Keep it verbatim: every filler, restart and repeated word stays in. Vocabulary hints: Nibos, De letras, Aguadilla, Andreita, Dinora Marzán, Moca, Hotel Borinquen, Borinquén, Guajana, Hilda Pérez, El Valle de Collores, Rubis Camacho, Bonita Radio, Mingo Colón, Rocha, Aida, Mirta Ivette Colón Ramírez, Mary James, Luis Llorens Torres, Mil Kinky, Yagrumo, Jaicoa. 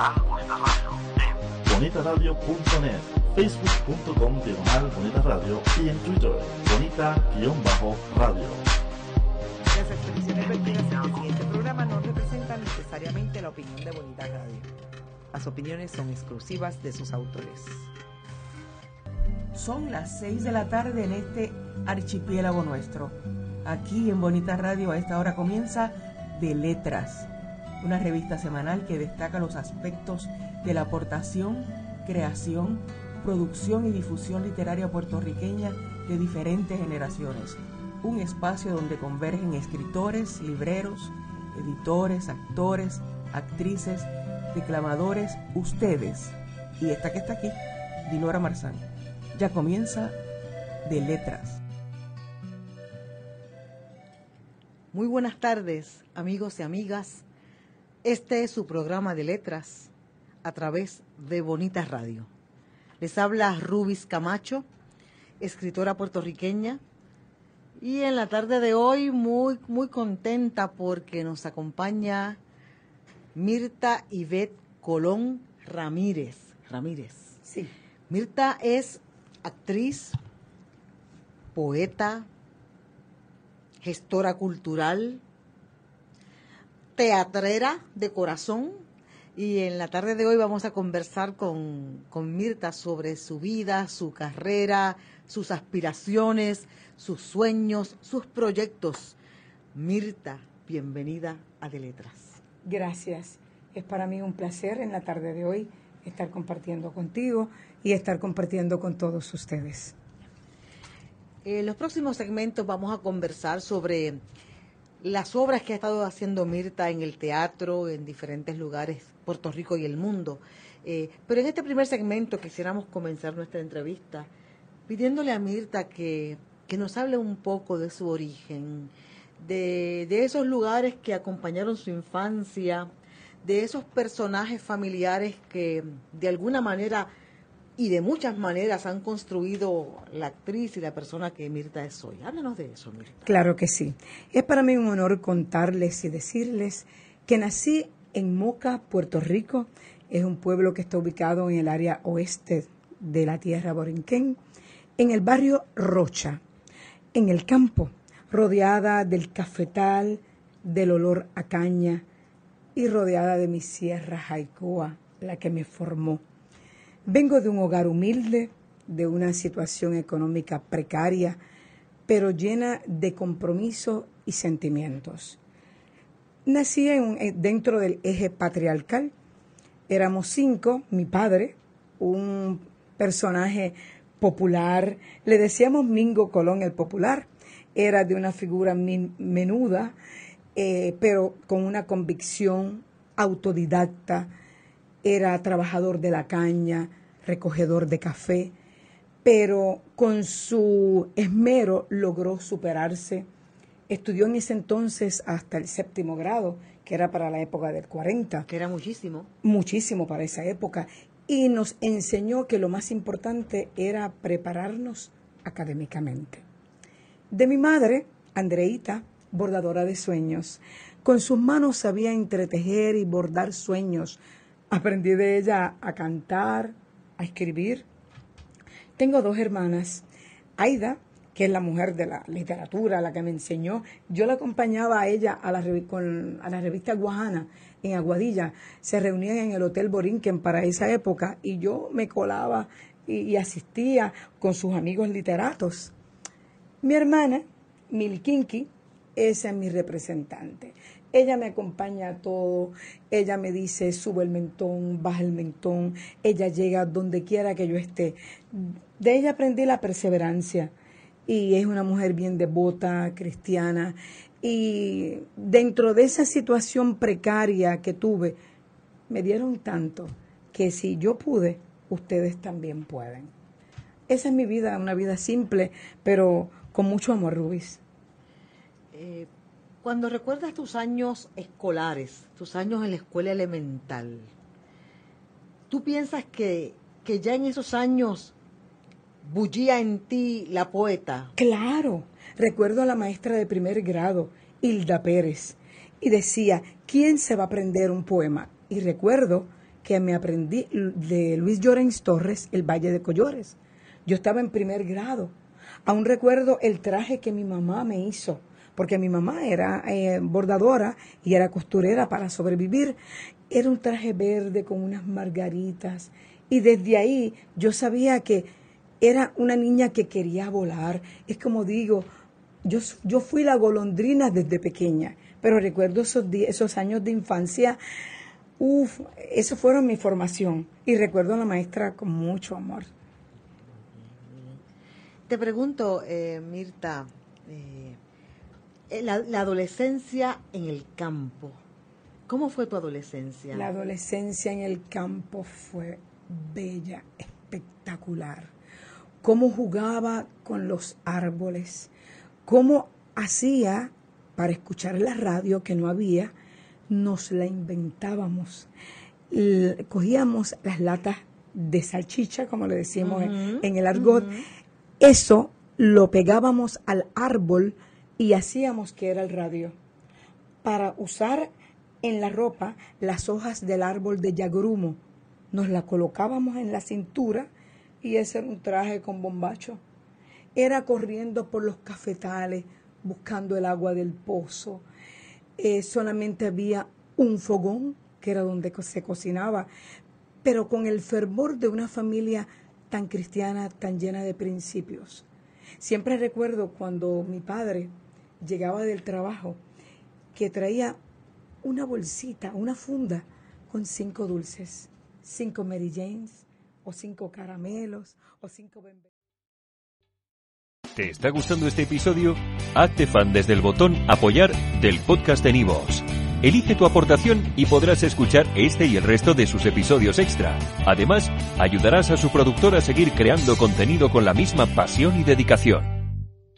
diagonal Bonita Radio en bonita radio punto net, facebook punto com diagonal Bonita Radio y en Twitter bonita-radio. Las expresiones vertidas en el siguiente programa no representan necesariamente la opinión de Bonita Radio. Las opiniones son exclusivas de sus autores. Son las seis de la tarde en este archipiélago nuestro. Aquí en Bonita Radio a esta hora comienza De Letras, una revista semanal que destaca los aspectos de la aportación, creación, producción y difusión literaria puertorriqueña de diferentes generaciones. Un espacio donde convergen escritores, libreros, editores, actores, actrices, declamadores, ustedes. Y esta que está aquí, Dinora Marzán. Ya comienza De Letras. Muy buenas tardes, amigos y amigas. Este es su programa de letras a través de Bonita Radio. Les habla Rubis Camacho, escritora puertorriqueña, y en la tarde de hoy muy, muy contenta porque nos acompaña Mirta Ivette Colón Ramírez. Ramírez. Sí. Mirta es actriz, poeta, gestora cultural, teatrera de corazón, y en la tarde de hoy vamos a conversar con, con Mirta sobre su vida, su carrera, sus aspiraciones, sus sueños, sus proyectos. Mirta, bienvenida a De Letras. Gracias. Es para mí un placer en la tarde de hoy estar compartiendo contigo y estar compartiendo con todos ustedes. En los próximos segmentos vamos a conversar sobre las obras que ha estado haciendo Mirta en el teatro, en diferentes lugares, Puerto Rico y el mundo. Eh, pero en este primer segmento quisiéramos comenzar nuestra entrevista pidiéndole a Mirta que, que nos hable un poco de su origen, de, de esos lugares que acompañaron su infancia, de esos personajes familiares que de alguna manera y de muchas maneras han construido la actriz y la persona que Mirta es hoy. Háblanos de eso, Mirta. Claro que sí. Es para mí un honor contarles y decirles que nací en Moca, Puerto Rico. Es un pueblo que está ubicado en el área oeste de la tierra Borinquén, en el barrio Rocha, en el campo, rodeada del cafetal, del olor a caña y rodeada de mi sierra Jaicoa, la que me formó. Vengo de un hogar humilde, de una situación económica precaria, pero llena de compromisos y sentimientos. Nací en un, dentro del eje patriarcal. Éramos cinco, mi padre, un personaje popular, le decíamos Mingo Colón el popular, era de una figura min, menuda, eh, pero con una convicción autodidacta. Era trabajador de la caña, recogedor de café, pero con su esmero logró superarse. Estudió en ese entonces hasta el séptimo grado, que era para la época del cuarenta. Que era muchísimo. Muchísimo para esa época. Y nos enseñó que lo más importante era prepararnos académicamente. De mi madre, Andreita, bordadora de sueños. Con sus manos sabía entretejer y bordar sueños. Aprendí de ella a cantar, a escribir. Tengo dos hermanas. Aida, que es la mujer de la literatura, la que me enseñó. Yo la acompañaba a ella a la, con, a la revista Guajana, en Aguadilla. Se reunían en el Hotel Borinquen para esa época y yo me colaba y, y asistía con sus amigos literatos. Mi hermana, Mil Kinky, esa es mi representante. Ella me acompaña a todo, ella me dice, sube el mentón, baja el mentón, ella llega donde quiera que yo esté. De ella aprendí la perseverancia y es una mujer bien devota, cristiana. Y dentro de esa situación precaria que tuve, me dieron tanto que si yo pude, ustedes también pueden. Esa es mi vida, una vida simple, pero con mucho amor, Rubis. Eh... Cuando recuerdas tus años escolares, tus años en la escuela elemental, ¿tú piensas que, que ya en esos años bullía en ti la poeta? Claro. Recuerdo a la maestra de primer grado, Hilda Pérez, y decía, ¿quién se va a aprender un poema? Y recuerdo que me aprendí de Luis Llorens Torres, El Valle de Collores. Yo estaba en primer grado. Aún recuerdo el traje que mi mamá me hizo, porque mi mamá era eh, bordadora y era costurera para sobrevivir. Era un traje verde con unas margaritas. Y desde ahí yo sabía que era una niña que quería volar. Es como digo, yo, yo fui la golondrina desde pequeña. Pero recuerdo esos, esos años de infancia, uff, eso fueron mi formación. Y recuerdo a la maestra con mucho amor. Te pregunto, eh, Mirta, eh, la, la adolescencia en el campo. ¿Cómo fue tu adolescencia? La adolescencia en el campo fue bella, espectacular. Cómo jugaba con los árboles, cómo hacía para escuchar la radio que no había, nos la inventábamos. L- cogíamos las latas de salchicha, como le decimos uh-huh, en, en el argot, uh-huh. Eso lo pegábamos al árbol y hacíamos que era el radio. Para usar en la ropa las hojas del árbol de Yagrumo, nos la colocábamos en la cintura y ese era un traje con bombacho. Era corriendo por los cafetales, buscando el agua del pozo. Eh, solamente había un fogón, que era donde se cocinaba, pero con el fervor de una familia tan cristiana, tan llena de principios. Siempre recuerdo cuando mi padre llegaba del trabajo, que traía una bolsita, una funda, con cinco dulces, cinco Mary James, o cinco caramelos, o cinco... ¿Te está gustando este episodio? Hazte fan desde el botón Apoyar del podcast de Nibos. Elige tu aportación y podrás escuchar este y el resto de sus episodios extra. Además, ayudarás a su productor a seguir creando contenido con la misma pasión y dedicación.